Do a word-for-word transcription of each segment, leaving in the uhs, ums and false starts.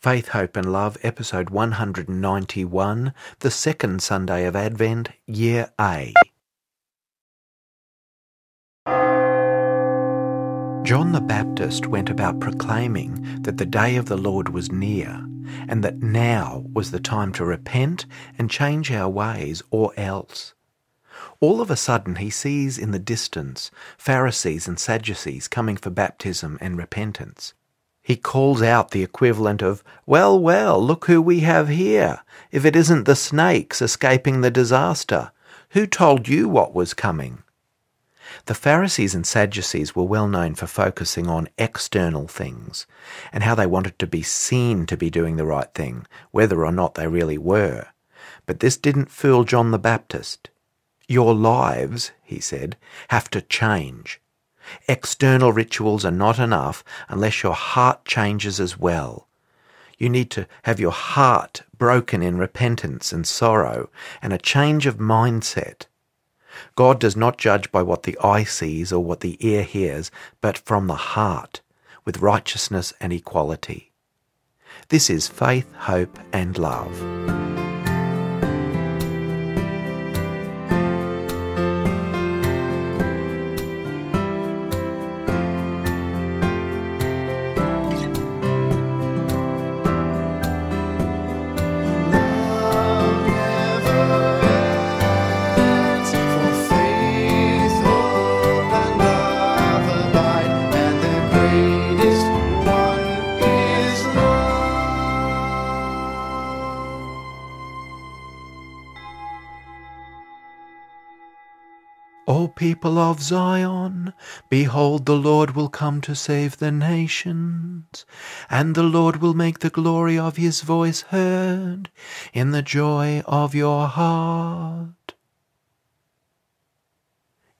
Faith, Hope and Love, episode one hundred ninety-one, the second Sunday of Advent, Year A. John the Baptist went about proclaiming that the day of the Lord was near, and that now was the time to repent and change our ways, or else. All of a sudden he sees in the distance Pharisees and Sadducees coming for baptism and repentance. He calls out the equivalent of, "Well, well, look who we have here. If it isn't the snakes escaping the disaster, who told you what was coming?" The Pharisees and Sadducees were well known for focusing on external things and how they wanted to be seen to be doing the right thing, whether or not they really were. But this didn't fool John the Baptist. "Your lives," he said, "have to change. External rituals are not enough unless your heart changes as well. You need to have your heart broken in repentance and sorrow and a change of mindset. God does not judge by what the eye sees or what the ear hears, but from the heart, with righteousness and equality." This is Faith, Hope and Love. O people of Zion, behold, the Lord will come to save the nations, and the Lord will make the glory of his voice heard in the joy of your heart.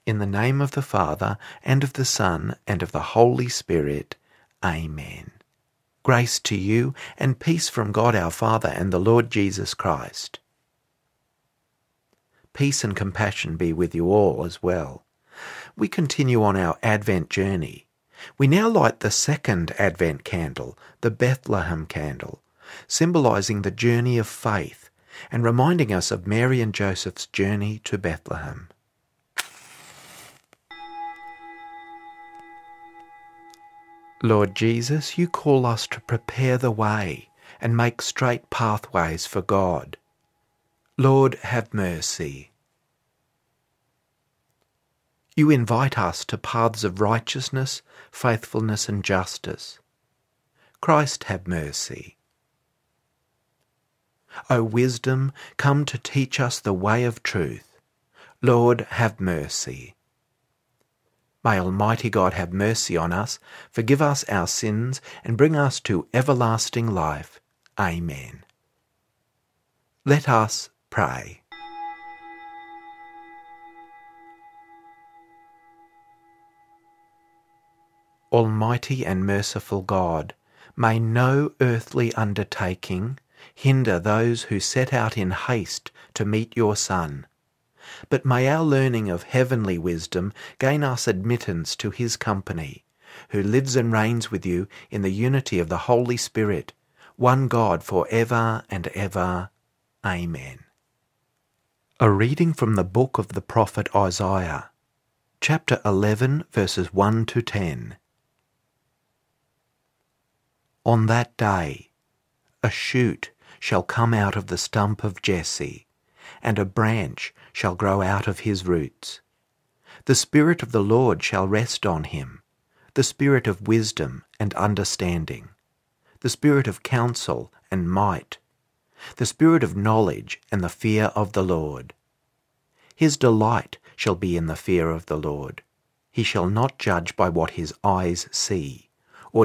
In the name of the Father, and of the Son, and of the Holy Spirit. Amen. Grace to you, and peace from God our Father and the Lord Jesus Christ. Peace and compassion be with you all as well. We continue on our Advent journey. We now light the second Advent candle, the Bethlehem candle, symbolising the journey of faith and reminding us of Mary and Joseph's journey to Bethlehem. Lord Jesus, you call us to prepare the way and make straight pathways for God. Lord, have mercy. You invite us to paths of righteousness, faithfulness and justice. Christ, have mercy. O wisdom, come to teach us the way of truth. Lord, have mercy. May Almighty God have mercy on us, forgive us our sins, and bring us to everlasting life. Amen. Let us pray. Almighty and merciful God, may no earthly undertaking hinder those who set out in haste to meet your Son, but may our learning of heavenly wisdom gain us admittance to his company, who lives and reigns with you in the unity of the Holy Spirit, one God for ever and ever. Amen. A reading from the book of the prophet Isaiah, chapter eleven, verses one to ten. On that day, a shoot shall come out of the stump of Jesse, and a branch shall grow out of his roots. The Spirit of the Lord shall rest on him, the Spirit of wisdom and understanding, the Spirit of counsel and might, the Spirit of knowledge and the fear of the Lord. His delight shall be in the fear of the Lord. He shall not judge by what his eyes see, or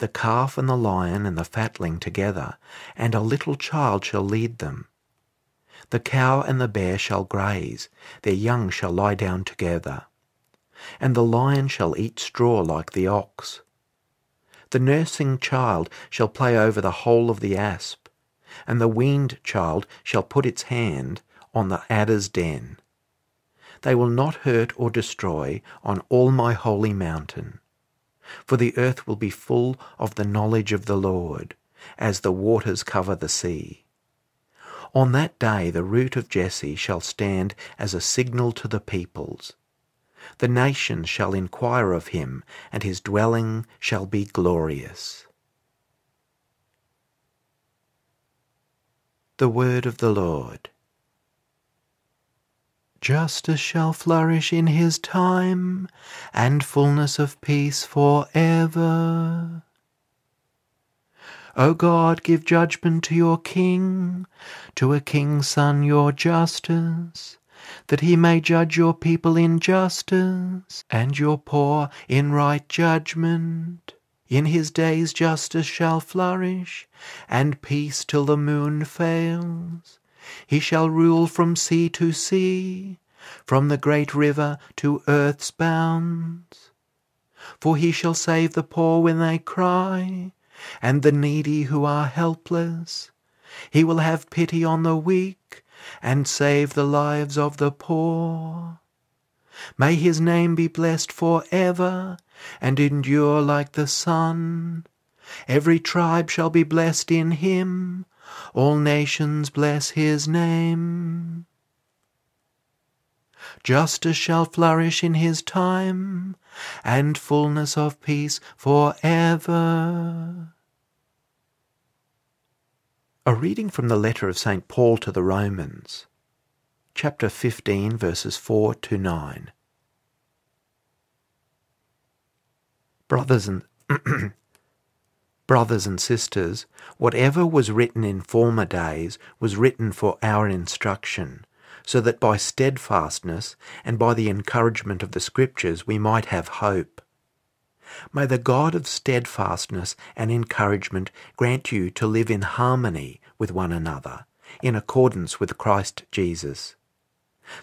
the calf and the lion and the fatling together, and a little child shall lead them. The cow and the bear shall graze, their young shall lie down together. And the lion shall eat straw like the ox. The nursing child shall play over the hole of the asp, and the weaned child shall put its hand on the adder's den. They will not hurt or destroy on all my holy mountain. For the earth will be full of the knowledge of the Lord, as the waters cover the sea. On that day the root of Jesse shall stand as a signal to the peoples. The nations shall inquire of him, and his dwelling shall be glorious. The word of the Lord. Justice shall flourish in his time, and fullness of peace for ever. O God, give judgment to your king, to a king's son your justice, that he may judge your people in justice, and your poor in right judgment. In his days justice shall flourish, and peace till the moon fails. He shall rule from sea to sea, from the great river to earth's bounds. For he shall save the poor when they cry, and the needy who are helpless. He will have pity on the weak, and save the lives of the poor. May his name be blessed for ever, and endure like the sun. Every tribe shall be blessed in him. All nations bless his name. Justice shall flourish in his time, and fullness of peace for ever. A reading from the letter of Saint Paul to the Romans, chapter fifteen, verses four to nine. Brothers and... Brothers and sisters, whatever was written in former days was written for our instruction, so that by steadfastness and by the encouragement of the Scriptures we might have hope. May the God of steadfastness and encouragement grant you to live in harmony with one another, in accordance with Christ Jesus,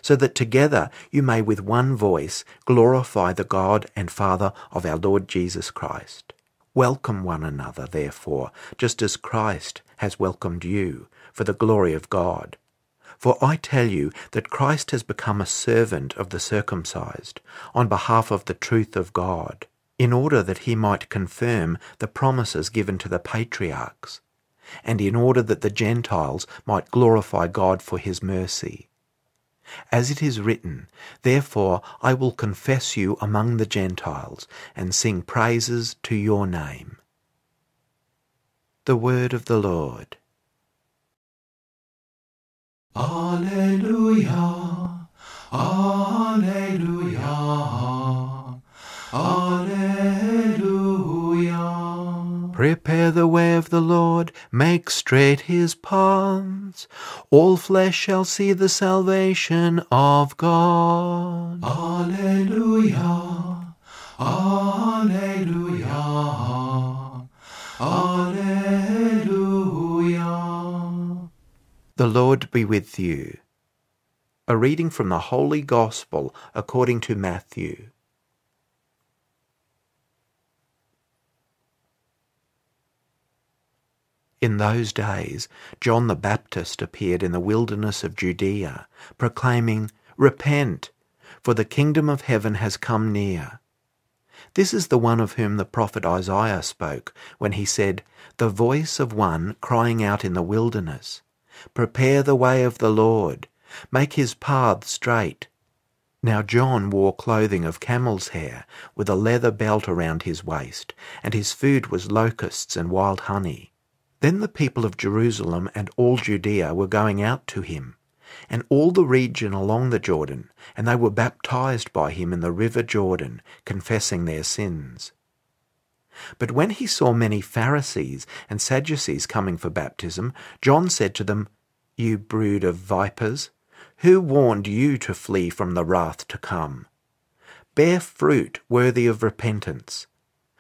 so that together you may with one voice glorify the God and Father of our Lord Jesus Christ. Welcome one another, therefore, just as Christ has welcomed you, for the glory of God. For I tell you that Christ has become a servant of the circumcised, on behalf of the truth of God, in order that he might confirm the promises given to the patriarchs, and in order that the Gentiles might glorify God for his mercy. As it is written, therefore I will confess you among the Gentiles, and sing praises to your name. The word of the Lord. Alleluia, Alleluia, Alleluia. Prepare the way of the Lord, make straight his paths. All flesh shall see the salvation of God. Alleluia, Alleluia, Alleluia. The Lord be with you. A reading from the Holy Gospel according to Matthew. In those days, John the Baptist appeared in the wilderness of Judea, proclaiming, "Repent, for the kingdom of heaven has come near." This is the one of whom the prophet Isaiah spoke, when he said, "The voice of one crying out in the wilderness, prepare the way of the Lord, make his path straight." Now John wore clothing of camel's hair, with a leather belt around his waist, and his food was locusts and wild honey. Then the people of Jerusalem and all Judea were going out to him, and all the region along the Jordan, and they were baptized by him in the river Jordan, confessing their sins. But when he saw many Pharisees and Sadducees coming for baptism, John said to them, "You brood of vipers, who warned you to flee from the wrath to come? Bear fruit worthy of repentance.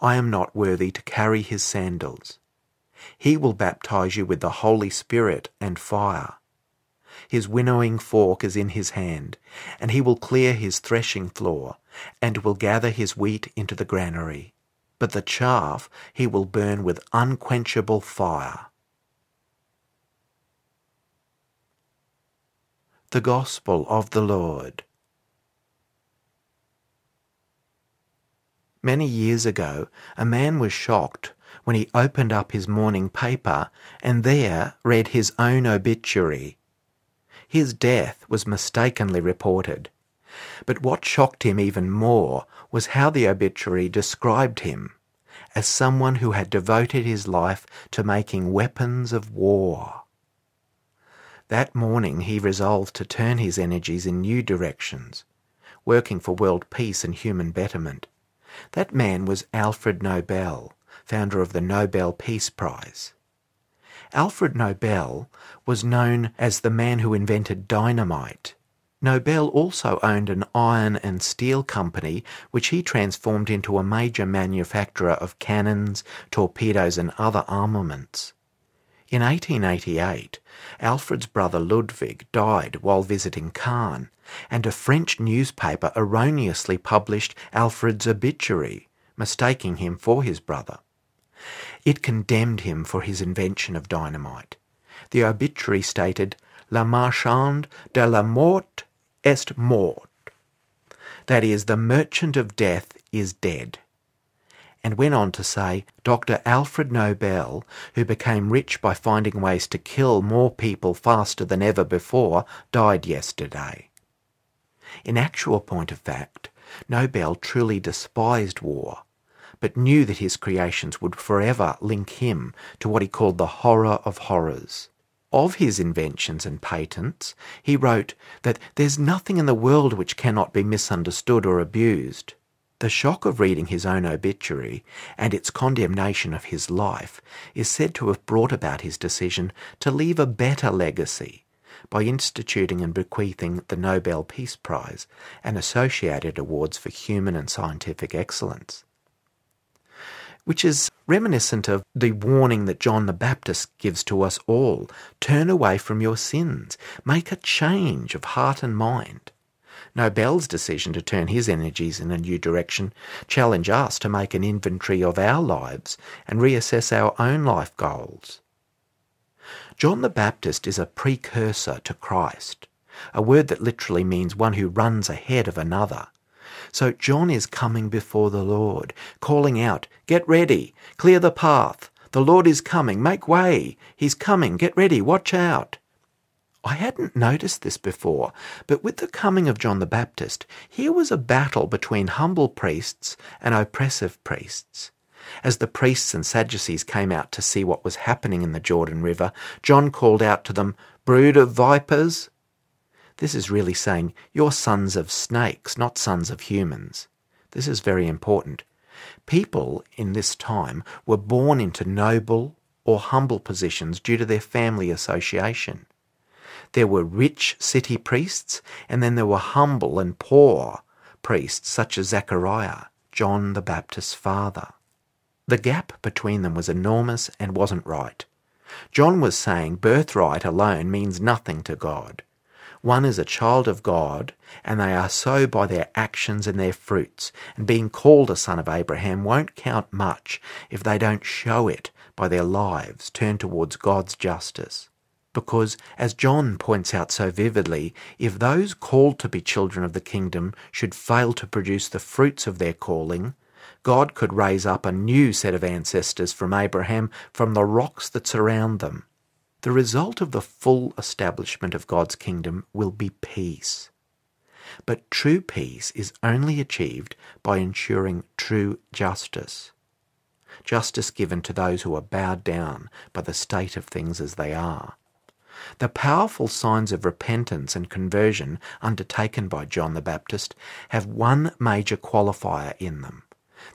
I am not worthy to carry his sandals. He will baptize you with the Holy Spirit and fire. His winnowing fork is in his hand, and he will clear his threshing floor, and will gather his wheat into the granary. But the chaff he will burn with unquenchable fire. The Gospel of the Lord. Many years ago, a man was shocked when he opened up his morning paper and there read his own obituary. His death was mistakenly reported. But what shocked him even more was how the obituary described him as someone who had devoted his life to making weapons of war. That morning he resolved to turn his energies in new directions, working for world peace and human betterment. That man was Alfred Nobel, founder of the Nobel Peace Prize. Alfred Nobel was known as the man who invented dynamite. Nobel also owned an iron and steel company which he transformed into a major manufacturer of cannons, torpedoes and other armaments. In eighteen eighty-eight, Alfred's brother Ludwig died while visiting Cannes, and a French newspaper erroneously published Alfred's obituary, mistaking him for his brother. It condemned him for his invention of dynamite. The obituary stated, "La marchande de la mort est mort." That is, the merchant of death is dead. And went on to say, Doctor Alfred Nobel, who became rich by finding ways to kill more people faster than ever before, died yesterday. In actual point of fact, Nobel truly despised war, but knew that his creations would forever link him to what he called the horror of horrors. Of his inventions and patents, he wrote that there's nothing in the world which cannot be misunderstood or abused. The shock of reading his own obituary and its condemnation of his life is said to have brought about his decision to leave a better legacy by instituting and bequeathing the Nobel Peace Prize and associated awards for human and scientific excellence, which is reminiscent of the warning that John the Baptist gives to us all. Turn away from your sins. Make a change of heart and mind. Nobel's decision to turn his energies in a new direction challenge us to make an inventory of our lives and reassess our own life goals. John the Baptist is a precursor to Christ, a word that literally means one who runs ahead of another. So John is coming before the Lord, calling out, "Get ready, clear the path, the Lord is coming, make way, he's coming, get ready, watch out." I hadn't noticed this before, but with the coming of John the Baptist, here was a battle between humble priests and oppressive priests. As the priests and Sadducees came out to see what was happening in the Jordan River, John called out to them, "Brood of vipers." This is really saying, you're sons of snakes, not sons of humans. This is very important. People in this time were born into noble or humble positions due to their family association. There were rich city priests, and then there were humble and poor priests such as Zechariah, John the Baptist's father. The gap between them was enormous and wasn't right. John was saying birthright alone means nothing to God. One is a child of God, and they are so by their actions and their fruits, and being called a son of Abraham won't count much if they don't show it by their lives turned towards God's justice. Because, as John points out so vividly, if those called to be children of the kingdom should fail to produce the fruits of their calling, God could raise up a new set of ancestors from Abraham from the rocks that surround them. The result of the full establishment of God's kingdom will be peace. But true peace is only achieved by ensuring true justice. justice given to those who are bowed down by the state of things as they are. The powerful signs of repentance and conversion undertaken by John the Baptist have one major qualifier in them.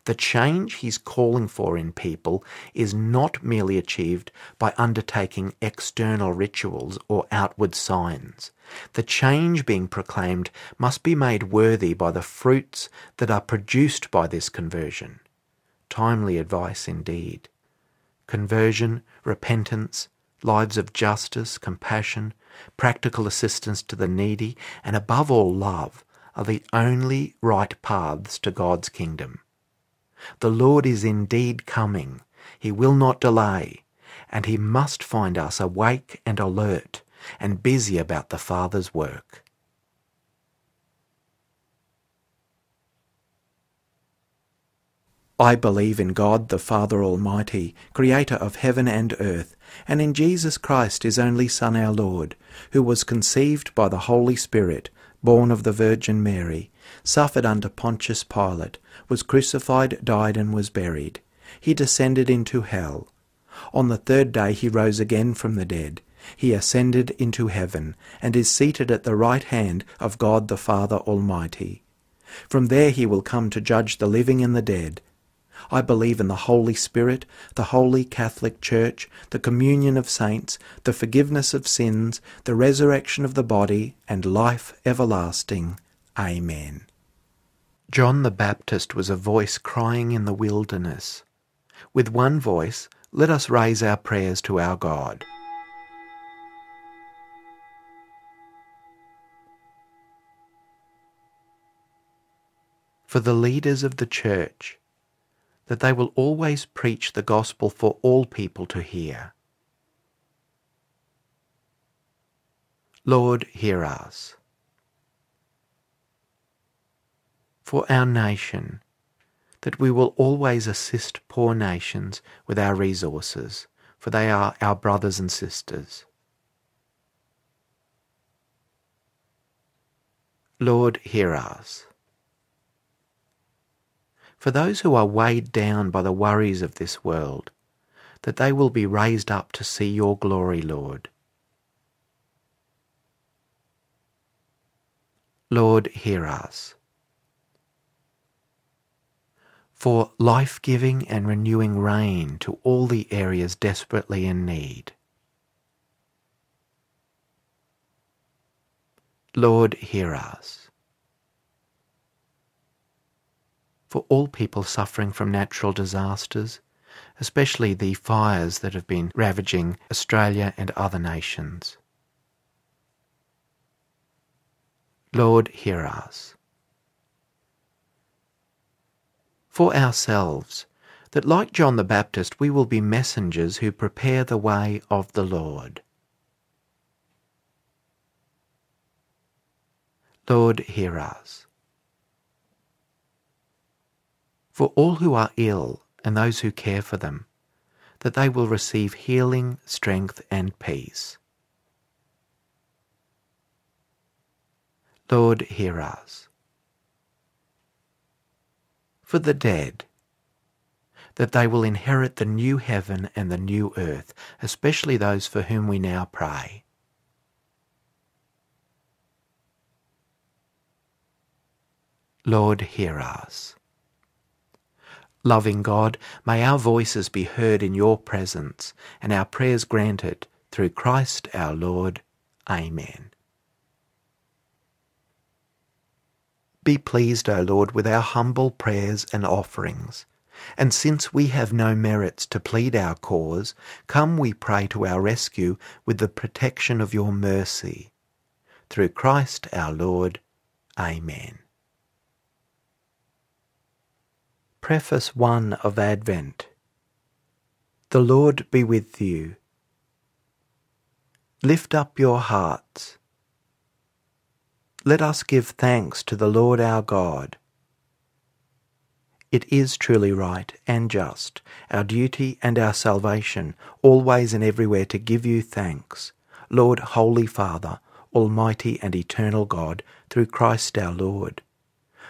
The change he's calling for in people is not merely achieved by undertaking external rituals or outward signs. The change being proclaimed must be made worthy by the fruits that are produced by this conversion. Timely advice indeed. Conversion, repentance, lives of justice, compassion, practical assistance to the needy, and above all love are the only right paths to God's kingdom. The Lord is indeed coming. He will not delay, and he must find us awake and alert and busy about the Father's work. I believe in God the Father Almighty, creator of heaven and earth, and in Jesus Christ, his only Son, our Lord, who was conceived by the Holy Spirit, born of the Virgin Mary, suffered under Pontius Pilate, was crucified, died, and was buried. He descended into hell. On the third day he rose again from the dead. He ascended into heaven, and is seated at the right hand of God the Father Almighty. From there he will come to judge the living and the dead. I believe in the Holy Spirit, the Holy Catholic Church, the communion of saints, the forgiveness of sins, the resurrection of the body, and life everlasting. Amen. John the Baptist was a voice crying in the wilderness. With one voice, let us raise our prayers to our God. For the leaders of the Church, that they will always preach the gospel for all people to hear. Lord, hear us. For our nation, that we will always assist poor nations with our resources, for they are our brothers and sisters. Lord, hear us. For those who are weighed down by the worries of this world, that they will be raised up to see your glory, Lord. Lord, hear us. For life-giving and renewing rain to all the areas desperately in need. Lord, hear us. For all people suffering from natural disasters, especially the fires that have been ravaging Australia and other nations. Lord, hear us. For ourselves, that like John the Baptist, we will be messengers who prepare the way of the Lord. Lord, hear us. For all who are ill and those who care for them, that they will receive healing, strength, and peace. Lord, hear us. For the dead, that they will inherit the new heaven and the new earth, especially those for whom we now pray. Lord, hear us. Loving God, may our voices be heard in your presence and our prayers granted through Christ our Lord. Amen. Be pleased, O Lord, with our humble prayers and offerings. And since we have no merits to plead our cause, come we pray to our rescue with the protection of your mercy. Through Christ our Lord. Amen. Preface one of Advent. The Lord be with you. Lift up your hearts. Let us give thanks to the Lord our God. It is truly right and just, our duty and our salvation, always and everywhere to give you thanks, Lord, Holy Father, Almighty and Eternal God, through Christ our Lord.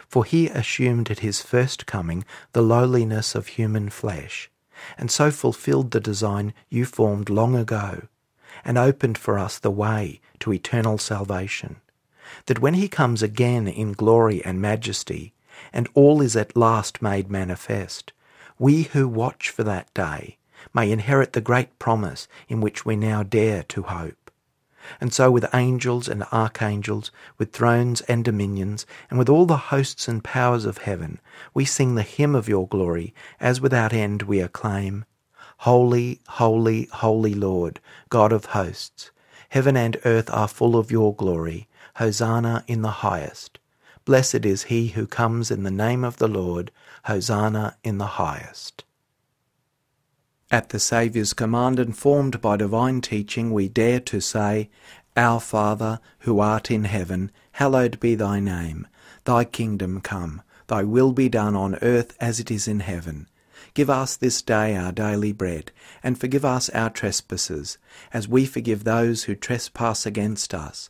For he assumed at his first coming the lowliness of human flesh, and so fulfilled the design you formed long ago, and opened for us the way to eternal salvation, that when he comes again in glory and majesty, and all is at last made manifest, we who watch for that day may inherit the great promise in which we now dare to hope. And so with angels and archangels, with thrones and dominions, and with all the hosts and powers of heaven, we sing the hymn of your glory, as without end we acclaim, Holy, holy, holy Lord, God of hosts, heaven and earth are full of your glory, Hosanna in the highest. Blessed is he who comes in the name of the Lord, Hosanna in the highest. At the Saviour's command, and formed by divine teaching, we dare to say, Our Father, who art in heaven, hallowed be thy name. Thy kingdom come, thy will be done on earth as it is in heaven. Give us this day our daily bread, and forgive us our trespasses, as we forgive those who trespass against us.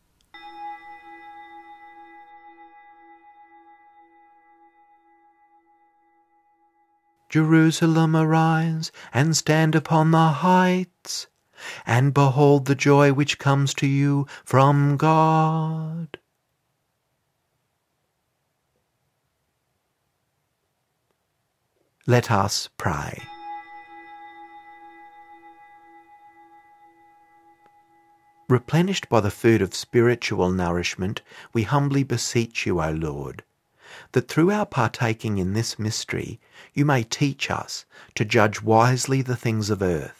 Jerusalem, arise, and stand upon the heights, and behold the joy which comes to you from God. Let us pray. Replenished by the food of spiritual nourishment, we humbly beseech you, O Lord, that through our partaking in this mystery you may teach us to judge wisely the things of earth,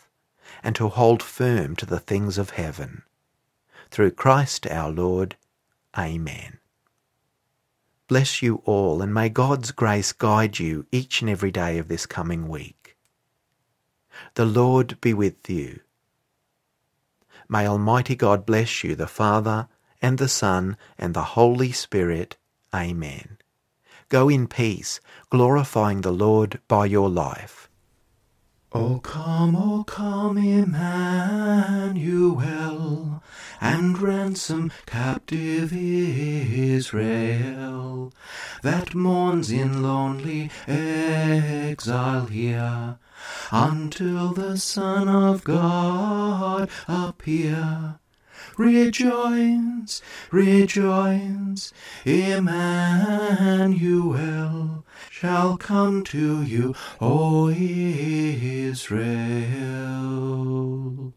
and to hold firm to the things of heaven. Through Christ our Lord. Amen. Bless you all, and may God's grace guide you each and every day of this coming week. The Lord be with you. May Almighty God bless you, the Father, and the Son, and the Holy Spirit. Amen. Go in peace, glorifying the Lord by your life. O come, O come, Emmanuel, and ransom captive Israel, that mourns in lonely exile here, until the Son of God appear. Rejoice, rejoice, Emmanuel shall come to you, O Israel.